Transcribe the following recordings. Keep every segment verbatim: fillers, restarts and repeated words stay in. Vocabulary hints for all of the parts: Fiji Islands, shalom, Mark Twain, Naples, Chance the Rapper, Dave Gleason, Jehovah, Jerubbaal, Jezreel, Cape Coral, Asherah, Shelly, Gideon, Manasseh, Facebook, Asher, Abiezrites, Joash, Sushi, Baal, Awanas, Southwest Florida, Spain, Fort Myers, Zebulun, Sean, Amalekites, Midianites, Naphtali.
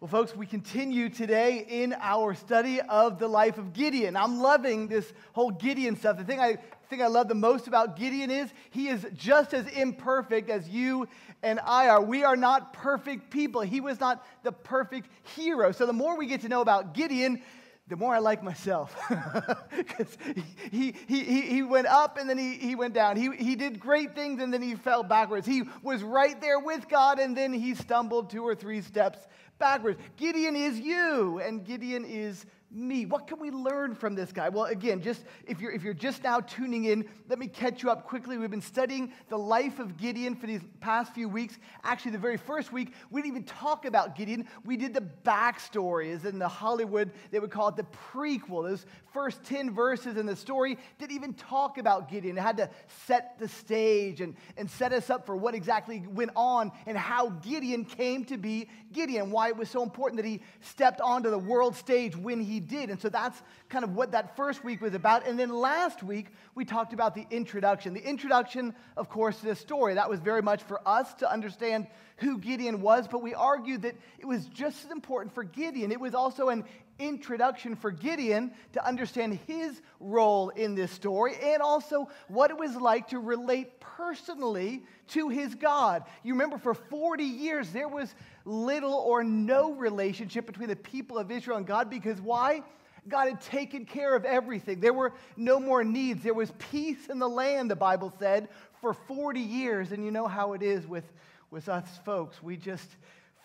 Well, folks, we continue today in our study of the life of Gideon. I'm loving this whole Gideon stuff. The thing I thing I love the most about Gideon is he is just as imperfect as you and I are. We are not perfect people. He was not the perfect hero. So the more we get to know about Gideon, the more I like myself. Because he, he, he, he went up and then he, he went down. He, he did great things and then he fell backwards. He was right there with God and then he stumbled two or three steps backwards. Gideon is you, and Gideon is me. What can we learn from this guy? Well, again, just if you're if you're just now tuning in, let me catch you up quickly. We've been studying the life of Gideon for these past few weeks. Actually, the very first week, we didn't even talk about Gideon. We did the backstory, as in the Hollywood, they would call it the prequel. Those first ten verses in the story didn't even talk about Gideon. It had to set the stage and, and set us up for what exactly went on and how Gideon came to be Gideon, why it was so important that he stepped onto the world stage when he did. And so that's kind of what that first week was about. And then last week, we talked about the introduction. The introduction, of course, to this story. That was very much for us to understand who Gideon was, but we argued that it was just as important for Gideon. It was also an introduction for Gideon to understand his role in this story and also what it was like to relate personally to his God. You remember for forty years, there was little or no relationship between the people of Israel and God because why? God had taken care of everything. There were no more needs. There was peace in the land, the Bible said, for forty years. And you know how it is with With us folks, we just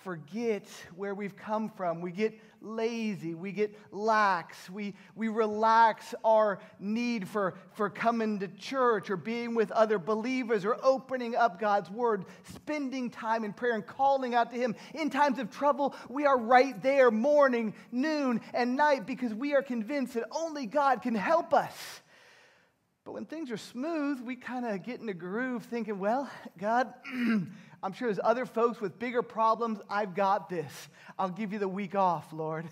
forget where we've come from. We get lazy. We get lax. We, we relax our need for, for coming to church or being with other believers or opening up God's word, spending time in prayer and calling out to him. In times of trouble, we are right there morning, noon, and night because we are convinced that only God can help us. But when things are smooth, we kind of get in a groove thinking, well, God, I'm sure there's other folks with bigger problems. I've got this. I'll give you the week off, Lord.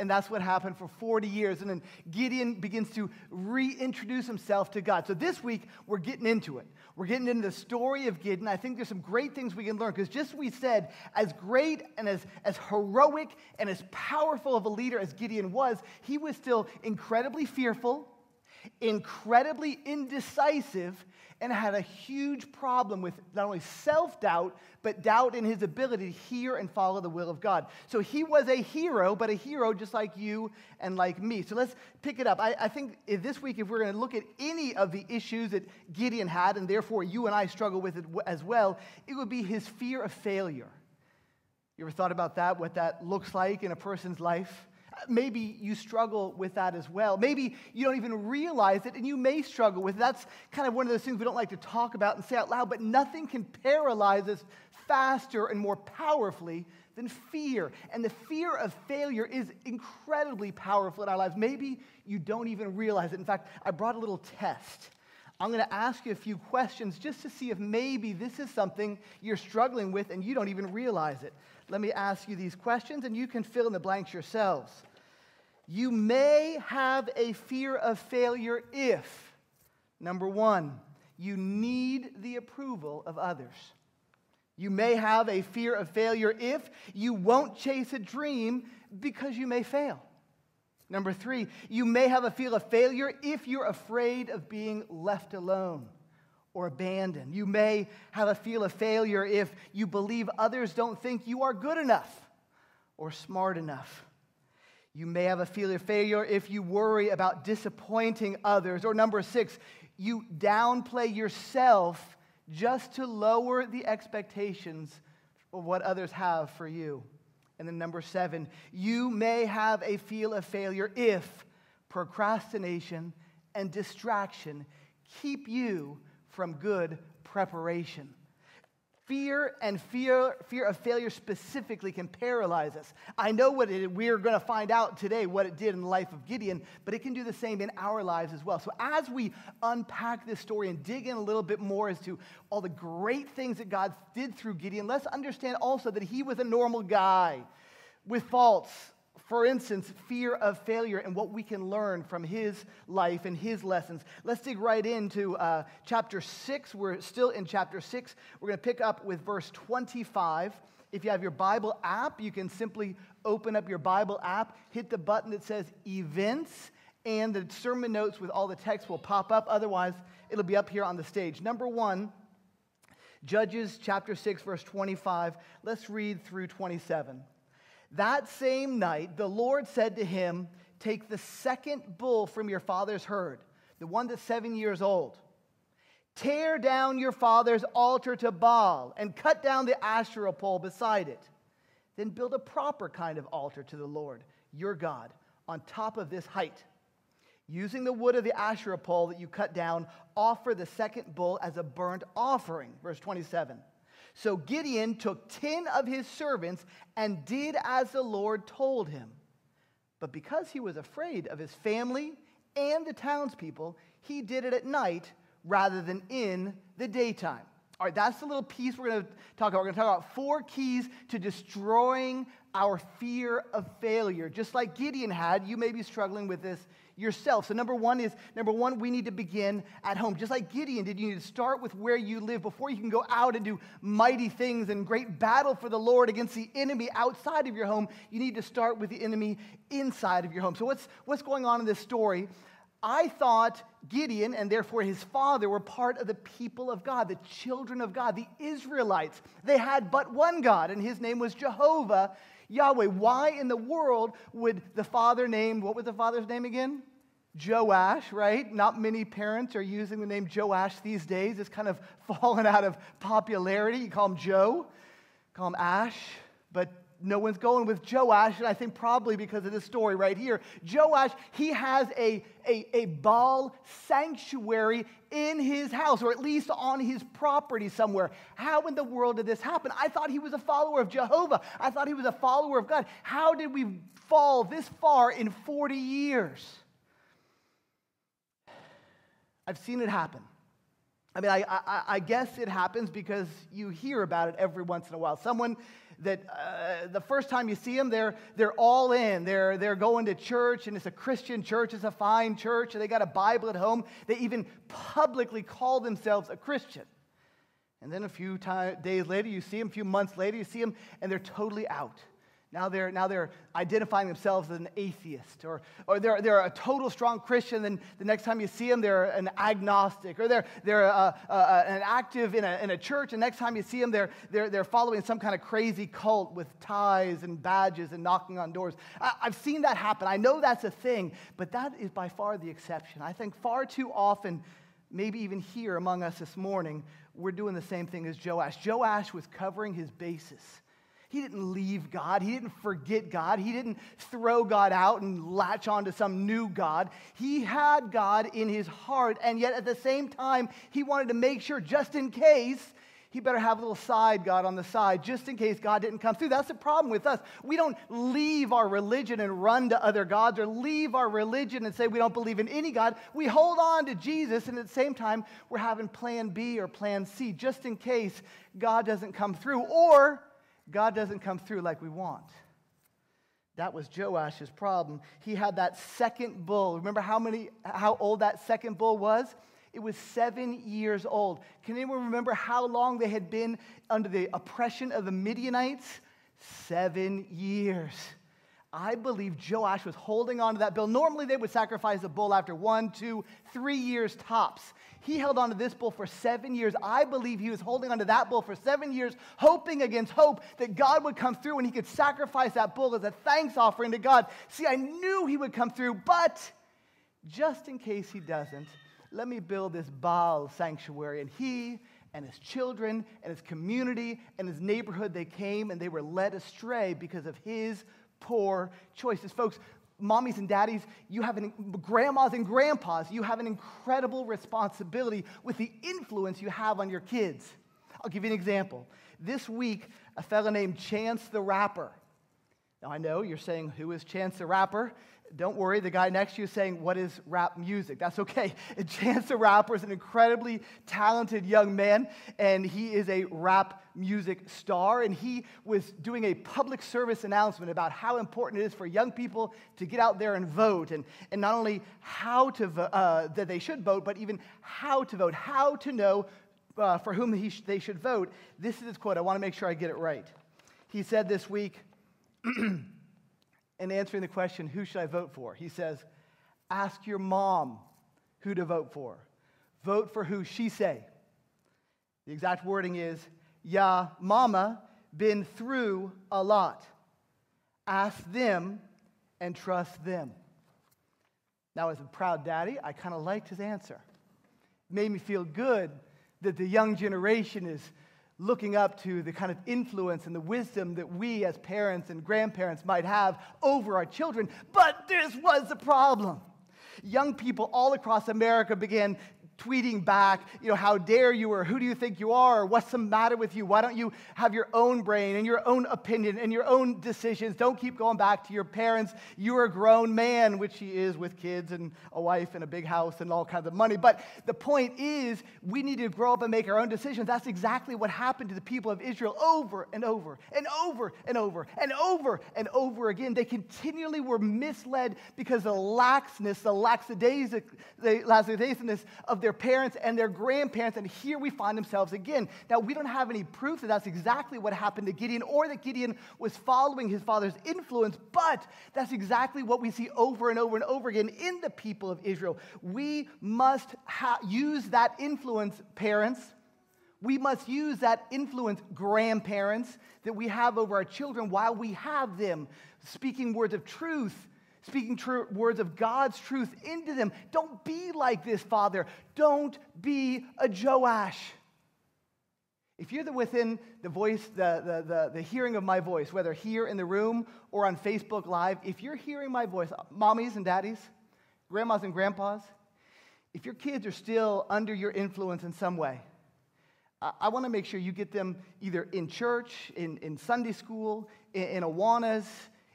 And that's what happened for forty years. And then Gideon begins to reintroduce himself to God. So this week, we're getting into it. We're getting into the story of Gideon. I think there's some great things we can learn. Because just as we said, as great and as, as heroic and as powerful of a leader as Gideon was, he was still incredibly fearful, incredibly indecisive, and had a huge problem with not only self-doubt, but doubt in his ability to hear and follow the will of God. So he was a hero, but a hero just like you and like me. So let's pick it up. I, I think this week, if we're going to look at any of the issues that Gideon had, and therefore you and I struggle with it as well, it would be his fear of failure. You ever thought about that, what that looks like in a person's life? Maybe you struggle with that as well. Maybe you don't even realize it, and you may struggle with it. That's kind of one of those things we don't like to talk about and say out loud, but nothing can paralyze us faster and more powerfully than fear. And the fear of failure is incredibly powerful in our lives. Maybe you don't even realize it. In fact, I brought a little test. I'm going to ask you a few questions just to see if maybe this is something you're struggling with and you don't even realize it. Let me ask you these questions, and you can fill in the blanks yourselves. You may have a fear of failure if, number one, you need the approval of others. You may have a fear of failure if you won't chase a dream because you may fail. Number three, you may have a fear of failure if you're afraid of being left alone or abandoned. You may have a fear of failure if you believe others don't think you are good enough or smart enough. You may have a fear of failure if you worry about disappointing others. Or number six, you downplay yourself just to lower the expectations of what others have for you. And then number seven, you may have a feel of failure if procrastination and distraction keep you from good preparation. Fear and fear, fear of failure specifically can paralyze us. I know what it, we're going to find out today what it did in the life of Gideon, but it can do the same in our lives as well. So as we unpack this story and dig in a little bit more as to all the great things that God did through Gideon, let's understand also that he was a normal guy with faults, for instance, fear of failure and what we can learn from his life and his lessons. Let's dig right into uh, chapter six. We're still in chapter six. We're going to pick up with verse twenty-five. If you have your Bible app, you can simply open up your Bible app, hit the button that says Events, and the sermon notes with all the text will pop up. Otherwise, it'll be up here on the stage. Number one, Judges chapter six, verse twenty-five. Let's read through twenty-seven. That same night, the Lord said to him, take the second bull from your father's herd, the one that's seven years old. Tear down your father's altar to Baal and cut down the Asherah pole beside it. Then build a proper kind of altar to the Lord, your God, on top of this height. Using the wood of the Asherah pole that you cut down, offer the second bull as a burnt offering. Verse twenty-seven. So Gideon took ten of his servants and did as the Lord told him. But because he was afraid of his family and the townspeople, he did it at night rather than in the daytime. All right, that's the little piece we're going to talk about. We're going to talk about four keys to destroying our fear of failure. Just like Gideon had, you may be struggling with this yourself. So number one is, number one, we need to begin at home. Just like Gideon did, you need to start with where you live before you can go out and do mighty things and great battle for the Lord against the enemy outside of your home. You need to start with the enemy inside of your home. So what's, what's going on in this story? I thought Gideon and therefore his father were part of the people of God, the children of God, the Israelites. They had but one God, and his name was Jehovah Yahweh. Why in the world would the father name, what was the father's name again? Joash, right? Not many parents are using the name Joash these days. It's kind of fallen out of popularity. You call him Joe, call him Ash, but no one's going with Joash, and I think probably because of this story right here. Joash, he has a, a, a Baal sanctuary in his house, or at least on his property somewhere. How in the world did this happen? I thought he was a follower of Jehovah. I thought he was a follower of God. How did we fall this far in forty years? I've seen it happen. I mean, I, I, I guess it happens because you hear about it every once in a while. Someone that uh, the first time you see them, they're, they're all in. They're, they're going to church, and it's a Christian church. It's a fine church, and they got a Bible at home. They even publicly call themselves a Christian. And then a few time, days later, you see them, a few months later, you see them, and they're totally out. Now they're, now they're identifying themselves as an atheist, or, or they're, they're a total strong Christian, then the next time you see them, they're an agnostic, or they're, they're a, a, an active in a, in a church, and next time you see them, they're, they're, they're following some kind of crazy cult with ties and badges and knocking on doors. I, I've seen that happen. I know that's a thing, but that is by far the exception. I think far too often, maybe even here among us this morning, we're doing the same thing as Joash. Joash was covering his bases. He didn't leave God. He didn't forget God. He didn't throw God out and latch on to some new God. He had God in his heart, and yet at the same time, he wanted to make sure, just in case, he better have a little side God on the side, just in case God didn't come through. That's the problem with us. We don't leave our religion and run to other gods, or leave our religion and say we don't believe in any God. We hold on to Jesus, and at the same time, we're having plan B or plan C, just in case God doesn't come through, or God doesn't come through like we want. That was Joash's problem. He had that second bull. Remember how many, how old that second bull was? It was seven years old. Can anyone remember how long they had been under the oppression of the Midianites? Seven years. I believe Joash was holding on to that bull. Normally, they would sacrifice a bull after one, two, three years tops. He held on to this bull for seven years. I believe he was holding on to that bull for seven years, hoping against hope that God would come through and he could sacrifice that bull as a thanks offering to God. See, I knew he would come through, but just in case he doesn't, let me build this Baal sanctuary. And he and his children and his community and his neighborhood, they came and they were led astray because of his poor choices. Folks, mommies and daddies, you have an, grandmas and grandpas, you have an incredible responsibility with the influence you have on your kids. I'll give you an example. This week, a fellow named Chance the Rapper. Now I know you're saying, who is Chance the Rapper? Don't worry, the guy next to you is saying, what is rap music? That's okay. Chance the Rapper is an incredibly talented young man, and he is a rap music star, and he was doing a public service announcement about how important it is for young people to get out there and vote, and, and not only how to vo- uh, that they should vote, but even how to vote, how to know uh, for whom he sh- they should vote. This is his quote. I want to make sure I get it right. He said this week, in answering the question, who should I vote for? He says, ask your mom who to vote for. Vote for who she say. The exact wording is, ya mama been through a lot. Ask them and trust them. Now, as a proud daddy, I kind of liked his answer. It made me feel good that the young generation is looking up to the kind of influence and the wisdom that we as parents and grandparents might have over our children. But this was the problem. Young people all across America began tweeting back, you know, how dare you, or who do you think you are, or what's the matter with you? Why don't you have your own brain and your own opinion and your own decisions? Don't keep going back to your parents. You're a grown man, which he is, with kids and a wife and a big house and all kinds of money. But the point is, we need to grow up and make our own decisions. That's exactly what happened to the people of Israel over and over and over and over and over and over again. They continually were misled because of the laxness, the lackadaisiness of the their parents and their grandparents, and here we find themselves again. Now, we don't have any proof that that's exactly what happened to Gideon, or that Gideon was following his father's influence, but that's exactly what we see over and over and over again in the people of Israel. We must ha- use that influence, parents. We must use that influence, grandparents, that we have over our children while we have them, speaking words of truth, speaking true words of God's truth into them. Don't be like this, Father. Don't be a Joash. If you're the within the voice, the, the, the, the hearing of my voice, whether here in the room or on Facebook Live, if you're hearing my voice, mommies and daddies, grandmas and grandpas, if your kids are still under your influence in some way, I want to make sure you get them either in church, in, in Sunday school, in, in Awanas,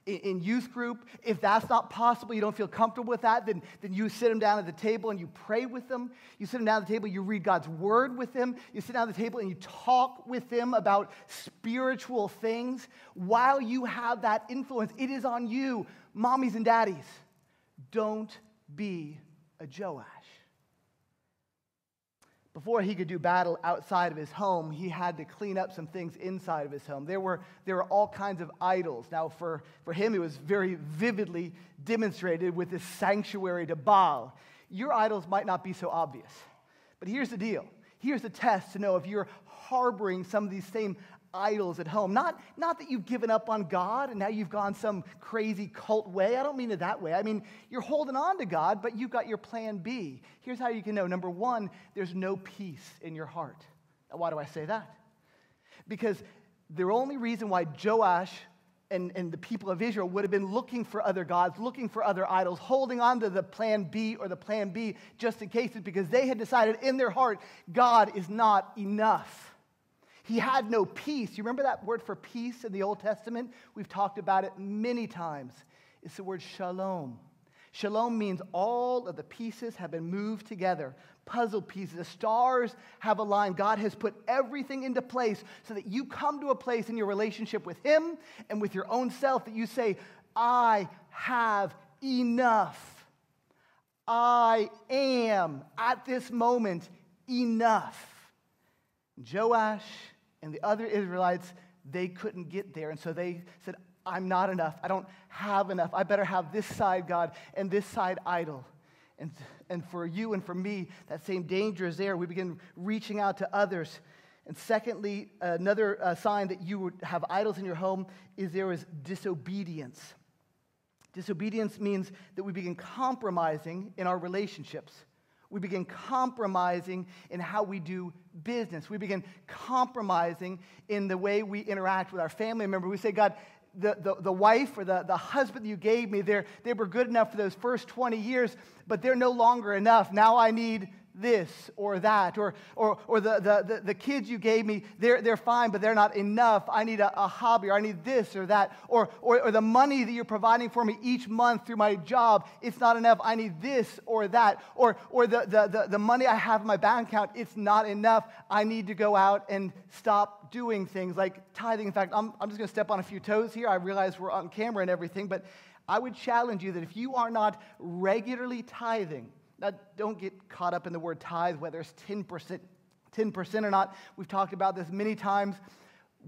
in youth group. If that's not possible, you don't feel comfortable with that, then, then you sit them down at the table and you pray with them. You sit them down at the table, you read God's word with them. You sit down at the table and you talk with them about spiritual things. While you have that influence, it is on you, mommies and daddies. Don't be a Joash. Before he could do battle outside of his home, he had to clean up some things inside of his home. There were, there were all kinds of idols. Now, for, for him, it was very vividly demonstrated with this sanctuary to Baal. Your idols might not be so obvious, but here's the deal. Here's the test to know if you're harboring some of these same idols at home. Not, not that you've given up on God and now you've gone some crazy cult way. I don't mean it that way. I mean, you're holding on to God, but you've got your plan B. Here's how you can know. Number one, there's no peace in your heart. Now, why do I say that? Because the only reason why Joash and, and the people of Israel would have been looking for other gods, looking for other idols, holding on to the plan B or the plan B just in case, is because they had decided in their heart, God is not enough. He had no peace. You remember that word for peace in the Old Testament? We've talked about it many times. It's the word shalom. Shalom means all of the pieces have been moved together. Puzzle pieces. The stars have aligned. God has put everything into place so that you come to a place in your relationship with Him and with your own self that you say, I have enough. I am at this moment enough. Joash and the other Israelites, they couldn't get there. And so they said, I'm not enough. I don't have enough. I better have this side God and this side idol. And, and for you and for me, that same danger is there. We begin reaching out to others. And secondly, another uh, sign that you would have idols in your home is there is disobedience. Disobedience means that we begin compromising in our relationships. We begin compromising in how we do business. We begin compromising in the way we interact with our family members. We say, God, the, the, the wife or the, the husband you gave me, they were good enough for those first twenty years, but they're no longer enough. Now I need this or that, or or or the the, the kids you gave me, they're they're fine, but they're not enough. I need a, a hobby, or I need this or that, or, or or the money that you're providing for me each month through my job, it's not enough. I need this or that, or or the the the, the money I have in my bank account, it's not enough. I need to go out and stop doing things like tithing. In fact, I'm I'm just gonna step on a few toes here. I realize we're on camera and everything, but I would challenge you that if you are not regularly tithing. Now, don't get caught up in the word tithe, whether it's ten percent, ten percent or not. We've talked about this many times.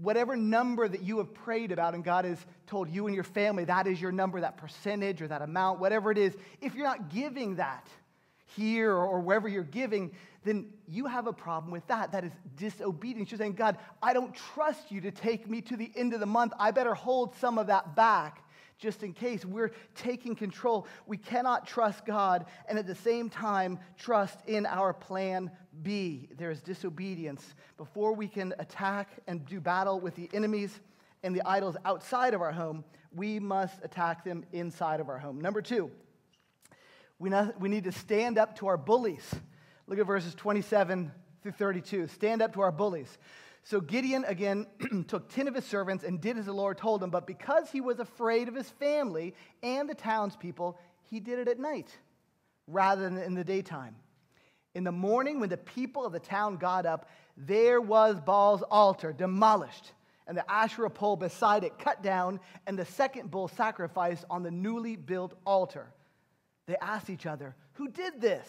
Whatever number that you have prayed about and God has told you and your family, that is your number, that percentage or that amount, whatever it is. If you're not giving that here or wherever you're giving, then you have a problem with that. That is disobedience. You're saying, God, I don't trust you to take me to the end of the month. I better hold some of that back. Just in case. We're taking control. We cannot trust God and at the same time trust in our plan B. There is disobedience. Before we can attack and do battle with the enemies and the idols outside of our home, we must attack them inside of our home. Number two, we need to stand up to our bullies. Look at verses twenty-seven through thirty-two. Stand up to our bullies. So Gideon, again, took ten of his servants and did as the Lord told him. But because he was afraid of his family and the townspeople, he did it at night rather than in the daytime. In the morning, when the people of the town got up, there was Baal's altar demolished and the Asherah pole beside it cut down and the second bull sacrificed on the newly built altar. They asked each other, "Who did this?"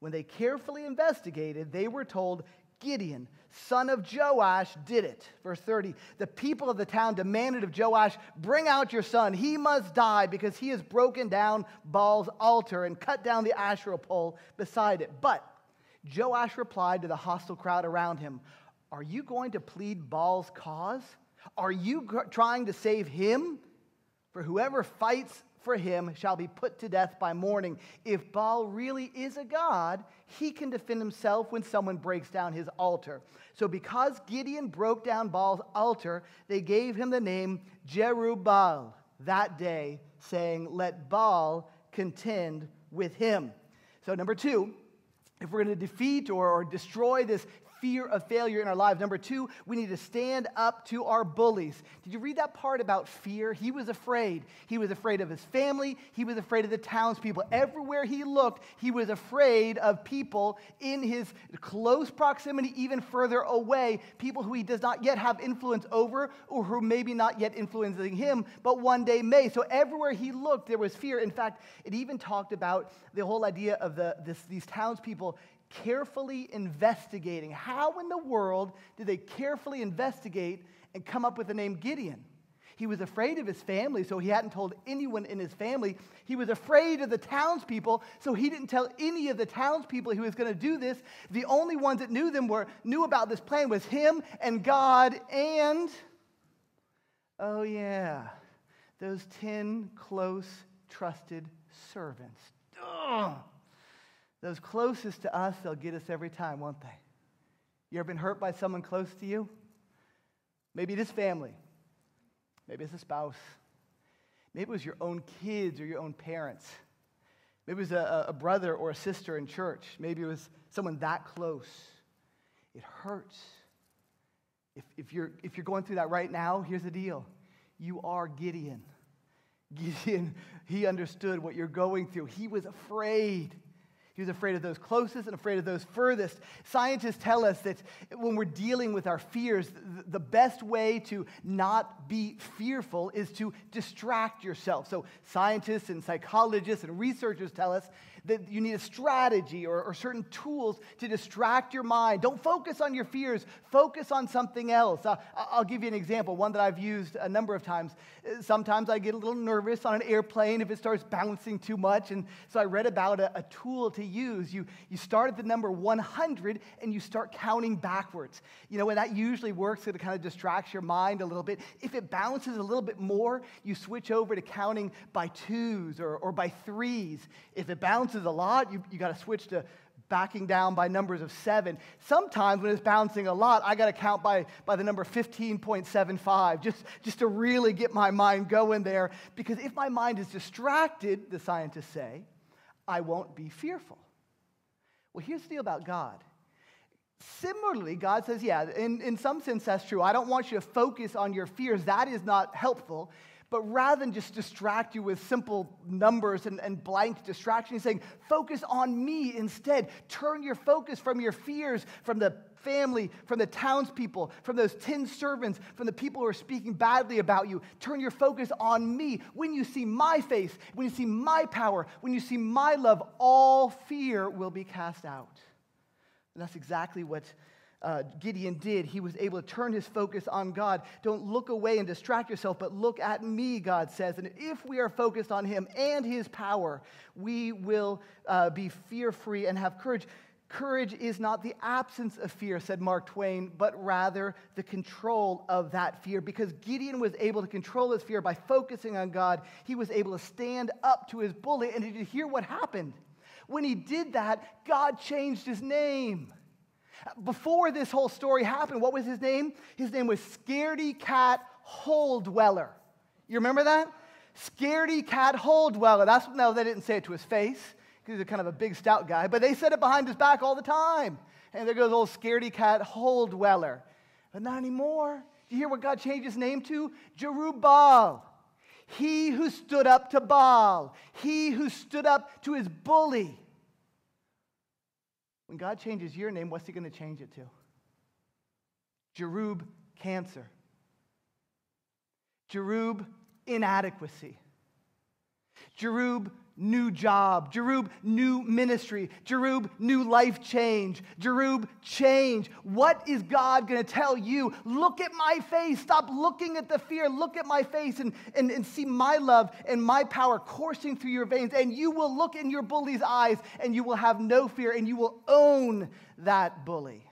When they carefully investigated, they were told, "Gideon, son of Joash, did it." Verse thirty, the people of the town demanded of Joash, "Bring out your son. He must die because he has broken down Baal's altar and cut down the Asherah pole beside it." But Joash replied to the hostile crowd around him, "Are you going to plead Baal's cause? Are you trying to save him? For whoever fights for him shall be put to death by morning. If Baal really is a god, he can defend himself when someone breaks down his altar." So because Gideon broke down Baal's altar, they gave him the name Jerubbaal that day, saying, "Let Baal contend with him." So number two, if we're going to defeat or, or destroy this fear of failure in our lives. Number two, we need to stand up to our bullies. Did you read that part about fear? He was afraid. He was afraid of his family. He was afraid of the townspeople. Everywhere he looked, he was afraid of people in his close proximity, even further away, people who he does not yet have influence over or who maybe not yet influencing him, but one day may. So everywhere he looked, there was fear. In fact, it even talked about the whole idea of the, this, these townspeople carefully investigating. How in the world did they carefully investigate and come up with the name Gideon? He was afraid of his family, so he hadn't told anyone in his family. He was afraid of the townspeople, so he didn't tell any of the townspeople he was going to do this. The only ones that knew them were knew about this plan was him and God and, oh yeah, those ten close, trusted servants. Ugh. Those closest to us, they'll get us every time, won't they? You ever been hurt by someone close to you? Maybe it is family. Maybe it's a spouse. Maybe it was your own kids or your own parents. Maybe it was a, a brother or a sister in church. Maybe it was someone that close. It hurts. If, if, you're, if you're going through that right now, here's the deal. You are Gideon. Gideon, he understood what you're going through. He was afraid. He was afraid of those closest and afraid of those furthest. Scientists tell us that when we're dealing with our fears, the best way to not be fearful is to distract yourself. So scientists and psychologists and researchers tell us that you need a strategy or, or certain tools to distract your mind. Don't focus on your fears. Focus on something else. Uh, I'll give you an example, one that I've used a number of times. Sometimes I get a little nervous on an airplane if it starts bouncing too much. And so I read about a, a tool to use. You, you start at the number one hundred and you start counting backwards. You know, and that usually works. It kind of distracts your mind a little bit. If it bounces a little bit more, you switch over to counting by twos or, or by threes. If it bounces a lot, you, you got to switch to backing down by numbers of seven. Sometimes when it's bouncing a lot, I got to count by, by the number fifteen point seven five just, just to really get my mind going there. Because if my mind is distracted, the scientists say, I won't be fearful. Well, here's the deal about God. Similarly, God says, yeah, in, in some sense that's true. I don't want you to focus on your fears. That is not helpful. But rather than just distract you with simple numbers and, and blank distraction, he's saying, focus on me instead. Turn your focus from your fears, from the family, from the townspeople, from those tin servants, from the people who are speaking badly about you. Turn your focus on me. When you see my face, when you see my power, when you see my love, all fear will be cast out. And that's exactly what Uh, Gideon did. He was able to turn his focus on God. Don't look away and distract yourself, but look at me, God says. And if we are focused on him and his power, we will uh, be fear-free and have courage. Courage is not the absence of fear, said Mark Twain, but rather the control of that fear. Because Gideon was able to control his fear by focusing on God, he was able to stand up to his bully. And did you hear what happened? When he did that, God changed his name. Before this whole story happened, what was his name? His name was Scaredy Cat Hole Dweller. You remember that? Scaredy Cat Hole Dweller. That's, no, they didn't say it to his face because he's kind of a big, stout guy, but they said it behind his back all the time. And there goes old Scaredy Cat Hole Dweller. But not anymore. Do you hear what God changed his name to? Jerubbaal. He who stood up to Baal. He who stood up to his bully. When God changes your name, what's he going to change it to? Jerub cancer. Jerub inadequacy. Jerub new job. Jerub new ministry. Jerub new life change. Jerub change. What is God going to tell you? Look at my face. Stop looking at the fear. Look at my face and, and, and see my love and my power coursing through your veins. And you will look in your bully's eyes and you will have no fear and you will own that bully.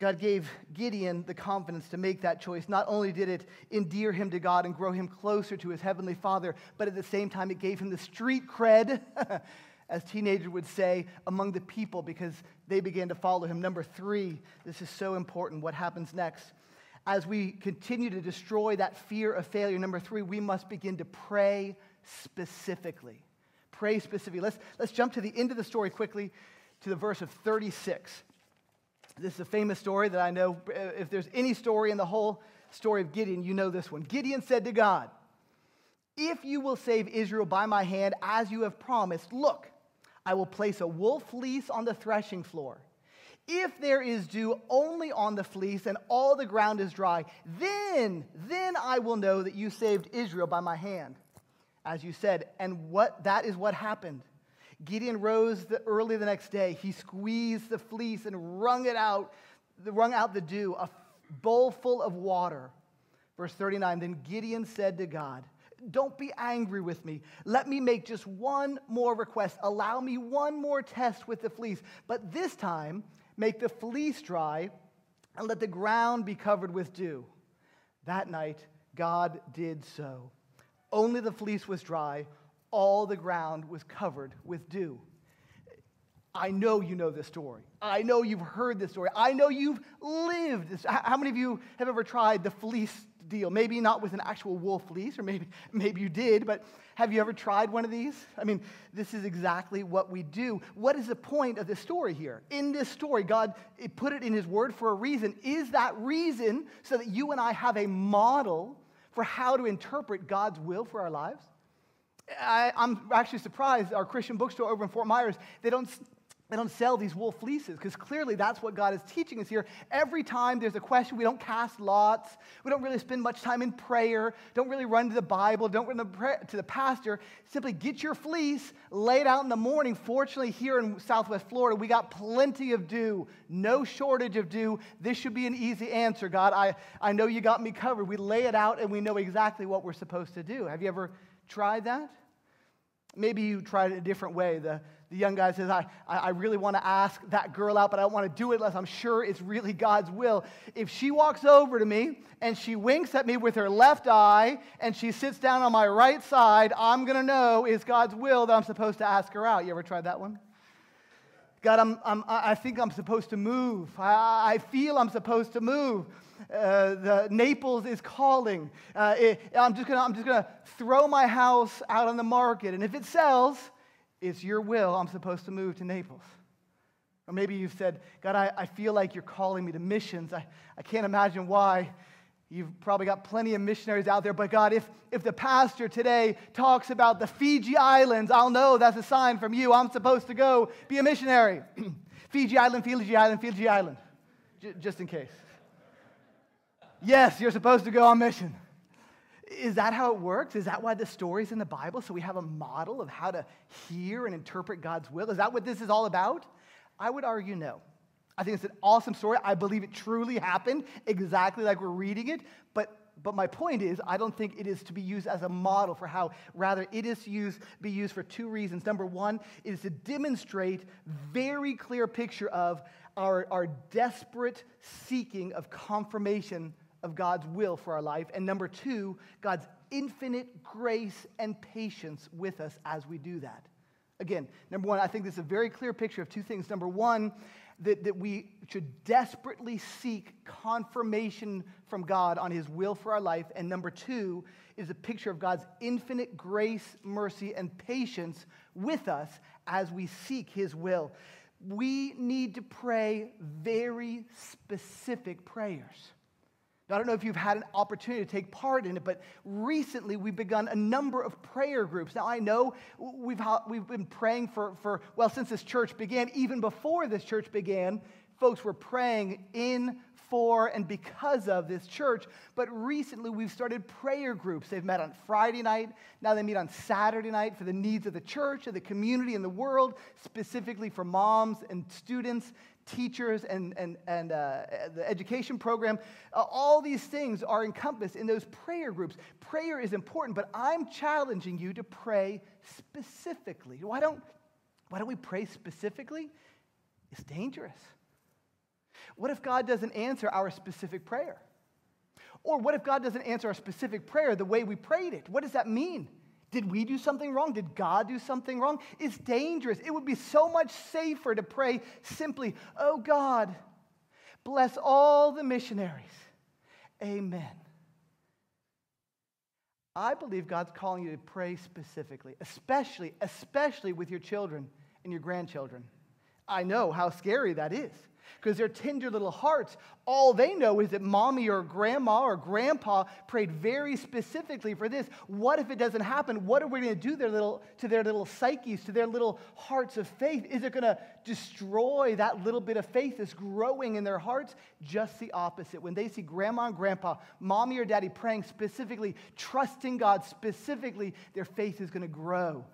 God gave Gideon the confidence to make that choice. Not only did it endear him to God and grow him closer to his heavenly Father, but at the same time, it gave him the street cred, as teenagers would say, among the people because they began to follow him. Number three, this is so important, what happens next. As we continue to destroy that fear of failure, number three, we must begin to pray specifically. Pray specifically. Let's, let's jump to the end of the story quickly, to the verse of thirty-six. This is a famous story that I know. If there's any story in the whole story of Gideon, you know this one. Gideon said to God, "If you will save Israel by my hand, as you have promised, look, I will place a wool fleece on the threshing floor. If there is dew only on the fleece and all the ground is dry, then, then I will know that you saved Israel by my hand, as you said." And what that is what happened. Gideon rose the, early the next day. He squeezed the fleece and wrung it out, wrung out the dew, a bowl full of water. Verse thirty-nine, then Gideon said to God, "Don't be angry with me. Let me make just one more request. Allow me one more test with the fleece. But this time, make the fleece dry and let the ground be covered with dew." That night, God did so. Only the fleece was dry. All the ground was covered with dew. I know you know this story. I know you've heard this story. I know you've lived this. How many of you have ever tried the fleece deal? Maybe not with an actual wool fleece, or maybe, maybe you did, but have you ever tried one of these? I mean, this is exactly what we do. What is the point of this story here? In this story, God put it in his word for a reason. Is that reason so that you and I have a model for how to interpret God's will for our lives? I, I'm actually surprised our Christian bookstore over in Fort Myers, they don't, they don't sell these wool fleeces because clearly that's what God is teaching us here. Every time there's a question, we don't cast lots. We don't really spend much time in prayer. Don't really run to the Bible. Don't run to the, prayer, to the pastor. Simply get your fleece, lay it out in the morning. Fortunately, here in Southwest Florida, we got plenty of dew, no shortage of dew. This should be an easy answer, God. I, I know you got me covered. We lay it out and we know exactly what we're supposed to do. Have you ever tried that? Maybe you tried it a different way. The, the young guy says, I, I really want to ask that girl out, but I don't want to do it unless I'm sure it's really God's will. If she walks over to me and she winks at me with her left eye and she sits down on my right side, I'm going to know it's God's will that I'm supposed to ask her out. You ever tried that one? God, I'm, I'm, I think I'm supposed to move. I, I feel I'm supposed to move. Uh, the Naples is calling. Uh, it, I'm just gonna, I'm just gonna throw my house out on the market, and if it sells, it's your will. I'm supposed to move to Naples. Or maybe you've said, God, I, I feel like you're calling me to missions. I, I can't imagine why. You've probably got plenty of missionaries out there. But God, if, if the pastor today talks about the Fiji Islands, I'll know that's a sign from you. I'm supposed to go be a missionary. Fiji Island, Fiji Island, Fiji Island. J- just in case. Yes, you're supposed to go on mission. Is that how it works? Is that why the story's in the Bible? So we have a model of how to hear and interpret God's will? Is that what this is all about? I would argue no. I think it's an awesome story. I believe it truly happened, exactly like we're reading it. But but my point is, I don't think it is to be used as a model for how. Rather, it is to use, be used for two reasons. Number one, it is to demonstrate very clear picture of our, our desperate seeking of confirmation of God's will for our life. And number two, God's infinite grace and patience with us as we do that. Again, number one, I think this is a very clear picture of two things. Number one, that, that we should desperately seek confirmation from God on his will for our life. And number two is a picture of God's infinite grace, mercy, and patience with us as we seek his will. We need to pray very specific prayers. I don't know if you've had an opportunity to take part in it, but recently we've begun a number of prayer groups. Now, I know we've we've been praying for, for, well, since this church began, even before this church began, folks were praying in, for, and because of this church. But recently we've started prayer groups. They've met on Friday night. Now they meet on Saturday night for the needs of the church, of the community, and the world, specifically for moms and students, teachers, and, and, and uh, the education program. Uh, all these things are encompassed in those prayer groups. Prayer is important, but I'm challenging you to pray specifically. Why don't, why don't we pray specifically? It's dangerous. What if God doesn't answer our specific prayer? Or what if God doesn't answer our specific prayer the way we prayed it? What does that mean? Did we do something wrong? Did God do something wrong? It's dangerous. It would be so much safer to pray simply, oh God, bless all the missionaries. Amen. I believe God's calling you to pray specifically, especially, especially with your children and your grandchildren. I know how scary that is. Because their tender little hearts, all they know is that mommy or grandma or grandpa prayed very specifically for this. What if it doesn't happen? What are we going to do their little, to their little psyches, to their little hearts of faith? Is it going to destroy that little bit of faith that's growing in their hearts? Just the opposite. When they see grandma and grandpa, mommy or daddy praying specifically, trusting God specifically, their faith is going to grow.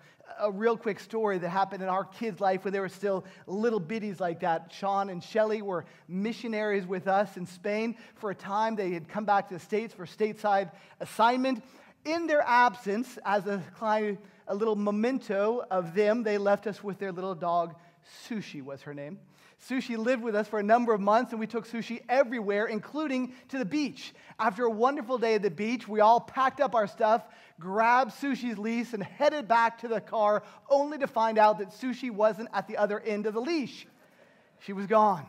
A real quick story that happened in our kids' life when they were still little bitties like that. Sean and Shelly were missionaries with us in Spain for a time. They had come back to the States for stateside assignment. In their absence, as a, client, a little memento of them, they left us with their little dog. Sushi was her name. Sushi lived with us for a number of months, and we took Sushi everywhere, including to the beach. After a wonderful day at the beach, we all packed up our stuff, grabbed Sushi's leash, and headed back to the car, only to find out that Sushi wasn't at the other end of the leash. She was gone.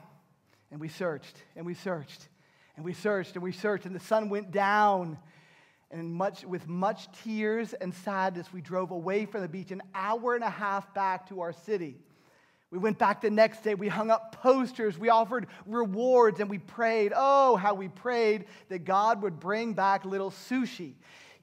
And we searched, and we searched, and we searched, and we searched, and the sun went down. And much, with much tears and sadness, we drove away from the beach an hour and a half back to our city. We went back the next day, we hung up posters, we offered rewards, and we prayed. Oh, how we prayed that God would bring back little Sushi.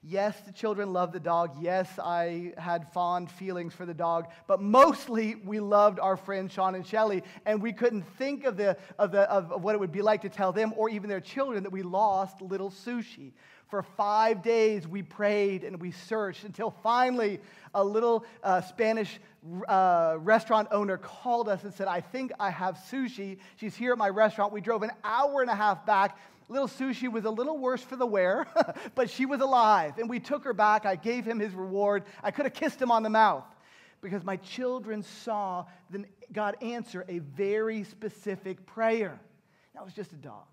Yes, the children loved the dog. Yes, I had fond feelings for the dog. But mostly, we loved our friends Sean and Shelly, and we couldn't think of, the, of, the, of what it would be like to tell them or even their children that we lost little Sushi. For five days, we prayed and we searched until finally a little uh, Spanish uh, restaurant owner called us and said, I think I have Sushi. She's here at my restaurant. We drove an hour and a half back. Little Sushi was a little worse for the wear, but she was alive. And we took her back. I gave him his reward. I could have kissed him on the mouth because my children saw God answer a very specific prayer. That was just a dog.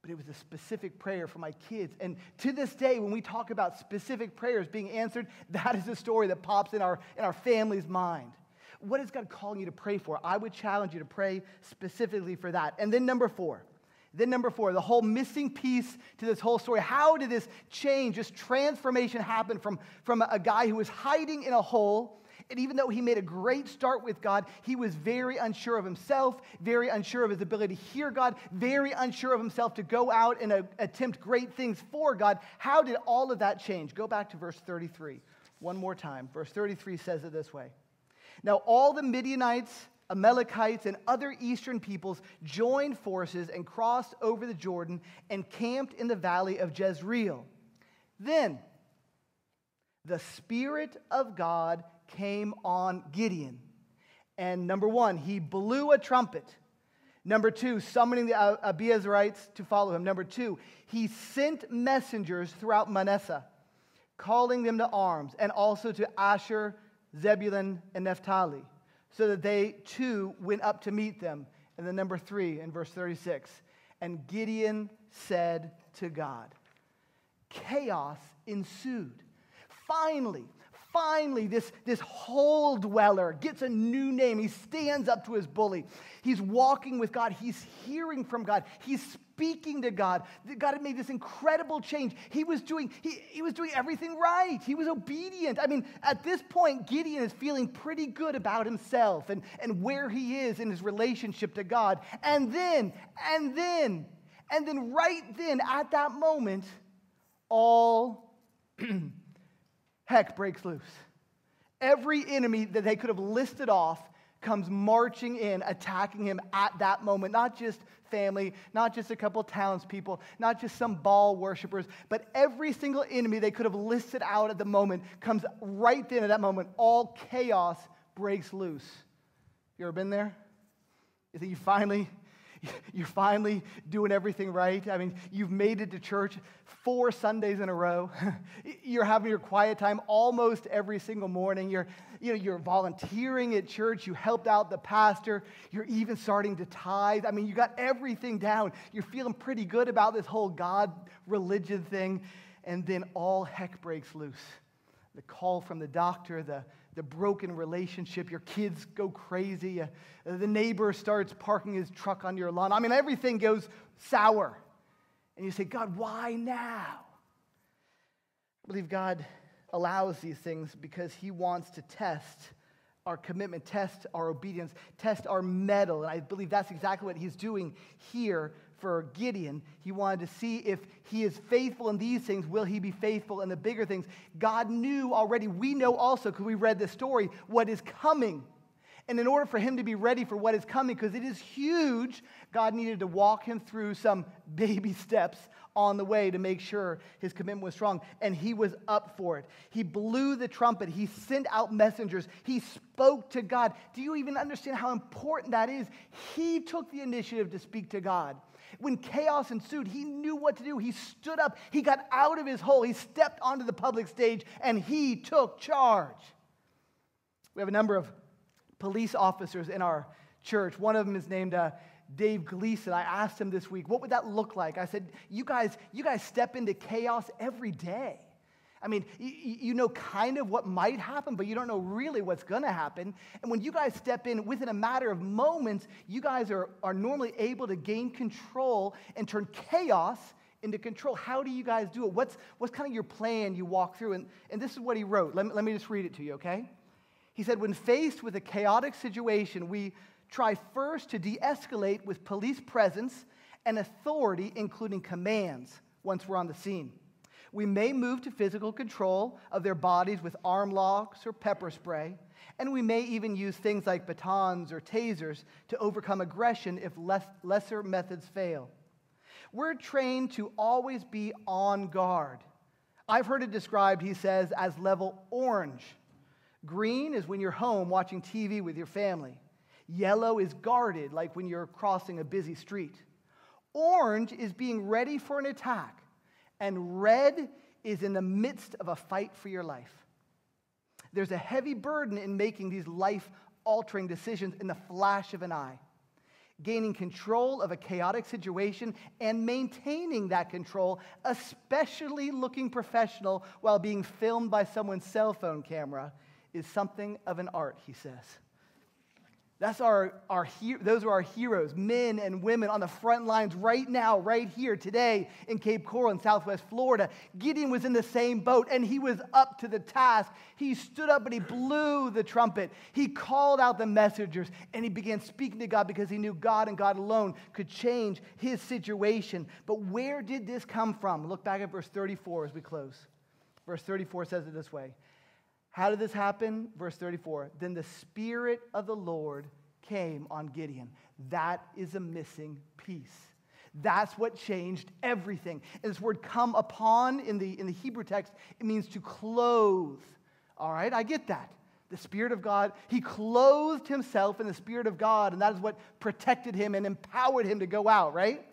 But it was a specific prayer for my kids. And to this day, when we talk about specific prayers being answered, that is a story that pops in our, in our family's mind. What is God calling you to pray for? I would challenge you to pray specifically for that. And then number four. Then number four, the whole missing piece to this whole story. How did this change, this transformation happen from, from a guy who was hiding in a hole And even though he made a great start with God, he was very unsure of himself, very unsure of his ability to hear God, very unsure of himself to go out and uh, attempt great things for God. How did all of that change? Go back to verse thirty-three one more time. Verse thirty-three says it this way. Now all the Midianites, Amalekites, and other eastern peoples joined forces and crossed over the Jordan and camped in the valley of Jezreel. Then the Spirit of God came on Gideon. And number one, he blew a trumpet. Number two, summoning the Abiezrites to follow him. Number two, he sent messengers throughout Manasseh, calling them to arms, and also to Asher, Zebulun, and Naphtali, so that they too went up to meet them. And then number three in verse thirty-six, and Gideon said to God, chaos ensued. Finally, finally, this, this hole dweller gets a new name. He stands up to his bully. He's walking with God. He's hearing from God. He's speaking to God. God had made this incredible change. He was doing, he, he was doing everything right. He was obedient. I mean, at this point, Gideon is feeling pretty good about himself and, and where he is in his relationship to God. And then, and then, and then right then, at that moment, all... heck breaks loose. Every enemy that they could have listed off comes marching in, attacking him at that moment. Not just family, not just a couple townspeople, not just some Baal worshipers, but every single enemy they could have listed out at the moment comes right then at that moment. All chaos breaks loose. You ever been there? You think you finally... You're finally doing everything right. I mean, you've made it to church four Sundays in a row. You're having your quiet time almost every single morning. You're, you know, you're volunteering at church. You helped out the pastor. You're even starting to tithe. I mean, you got everything down. You're feeling pretty good about this whole God religion thing. And then all heck breaks loose. The call from the doctor, the the broken relationship, your kids go crazy, uh, the neighbor starts parking his truck on your lawn. I mean, everything goes sour. And you say, God, why now? I believe God allows these things because he wants to test our commitment, test our obedience, test our mettle. And I believe that's exactly what he's doing here for Gideon. He wanted to see if he is faithful in these things, will he be faithful in the bigger things? God knew already. We know also, because we read the story, what is coming. And in order for him to be ready for what is coming, because it is huge, God needed to walk him through some baby steps on the way to make sure his commitment was strong, and he was up for it. He blew the trumpet. He sent out messengers. He spoke to God. Do you even understand how important that is? He took the initiative to speak to God. When chaos ensued, he knew what to do. He stood up. He got out of his hole. He stepped onto the public stage, and he took charge. We have a number of police officers in our church. One of them is named uh, Dave Gleason. I asked him this week, what would that look like? I said, you guys, you guys step into chaos every day. I mean, you, you know kind of what might happen, but you don't know really what's going to happen. And when you guys step in, within a matter of moments, you guys are, are normally able to gain control and turn chaos into control. How do you guys do it? What's, what's kind of your plan you walk through? And, and this is what he wrote. Let me, let me just read it to you, okay? He said, when faced with a chaotic situation, we try first to de-escalate with police presence and authority, including commands, once we're on the scene. We may move to physical control of their bodies with arm locks or pepper spray, and we may even use things like batons or tasers to overcome aggression if less, lesser methods fail. We're trained to always be on guard. I've heard it described, he says, as level orange. Green is when you're home watching T V with your family. Yellow is guarded, like when you're crossing a busy street. Orange is being ready for an attack, and red is in the midst of a fight for your life. There's a heavy burden in making these life-altering decisions in the flash of an eye. Gaining control of a chaotic situation and maintaining that control, especially looking professional while being filmed by someone's cell phone camera, is something of an art, he says. That's our, our he- those are our heroes, men and women on the front lines right now, right here, today in Cape Coral in Southwest Florida. Gideon was in the same boat, and he was up to the task. He stood up and he blew the trumpet. He called out the messengers, and he began speaking to God because he knew God and God alone could change his situation. But where did this come from? Look back at verse thirty-four as we close. Verse thirty-four says it this way. How did this happen? Verse thirty-four, then the Spirit of the Lord came on Gideon. That is a missing piece. That's what changed everything. And this word come upon in the, in the Hebrew text, it means to clothe. All right, I get that. The Spirit of God, he clothed himself in the Spirit of God, and that is what protected him and empowered him to go out, right?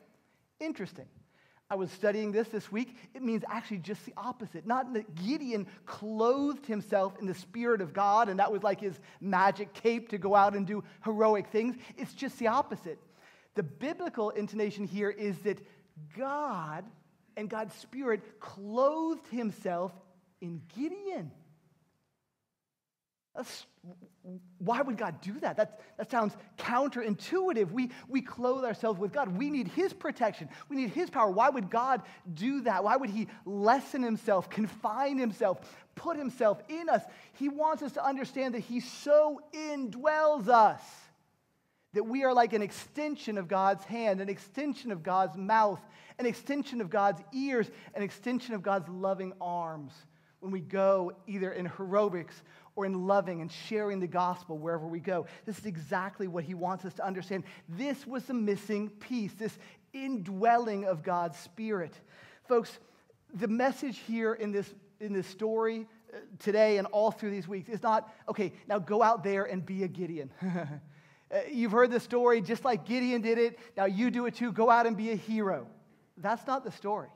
Interesting. I was studying this this week. It means actually just the opposite. Not that Gideon clothed himself in the Spirit of God, and that was like his magic cape to go out and do heroic things. It's just the opposite. The biblical intonation here is that God and God's Spirit clothed himself in Gideon. That's, why would God do that? That's, that sounds counterintuitive. We, we clothe ourselves with God. We need his protection. We need his power. Why would God do that? Why would he lessen himself, confine himself, put himself in us? He wants us to understand that he so indwells us that we are like an extension of God's hand, an extension of God's mouth, an extension of God's ears, an extension of God's loving arms when we go either in heroics or in loving and sharing the gospel wherever we go. This is exactly what he wants us to understand. This was the missing piece, this indwelling of God's Spirit. Folks, the message here in this, in this story today and all through these weeks is not, okay, now go out there and be a Gideon. You've heard the story just like Gideon did it. Now you do it too. Go out and be a hero. That's not the story.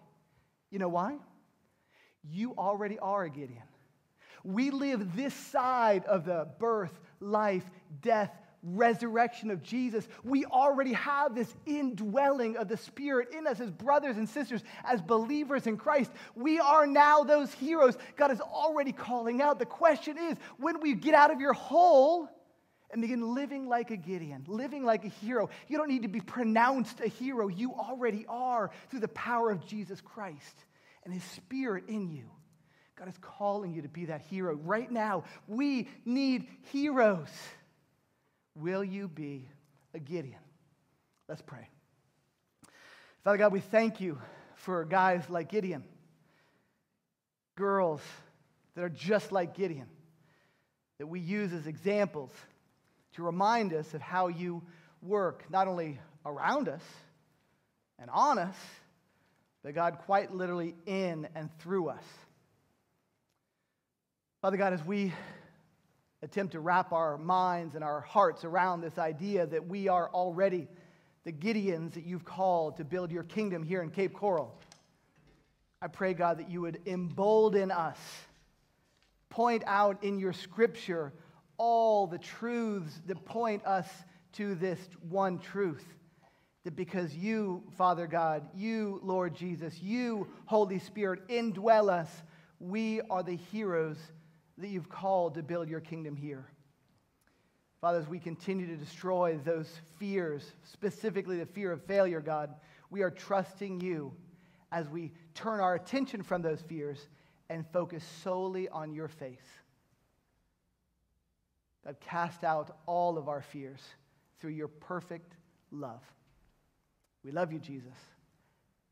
You know why? You already are a Gideon. We live this side of the birth, life, death, resurrection of Jesus. We already have this indwelling of the Spirit in us as brothers and sisters, as believers in Christ. We are now those heroes God is already calling out. The question is, when we get out of your hole and begin living like a Gideon, living like a hero, you don't need to be pronounced a hero. You already are through the power of Jesus Christ and his Spirit in you. God is calling you to be that hero. Right now, we need heroes. Will you be a Gideon? Let's pray. Father God, we thank you for guys like Gideon, girls that are just like Gideon, that we use as examples to remind us of how you work, not only around us and on us, but God, quite literally in and through us. Father God, as we attempt to wrap our minds and our hearts around this idea that we are already the Gideons that you've called to build your kingdom here in Cape Coral, I pray, God, that you would embolden us, point out in your scripture all the truths that point us to this one truth, that because you, Father God, you, Lord Jesus, you, Holy Spirit, indwell us, we are the heroes that you've called to build your kingdom here. Father, as we continue to destroy those fears, specifically the fear of failure, God, we are trusting you as we turn our attention from those fears and focus solely on your face. God, cast out all of our fears through your perfect love. We love you, Jesus.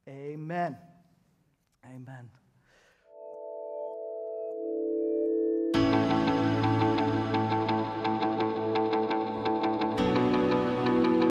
Amen. Amen.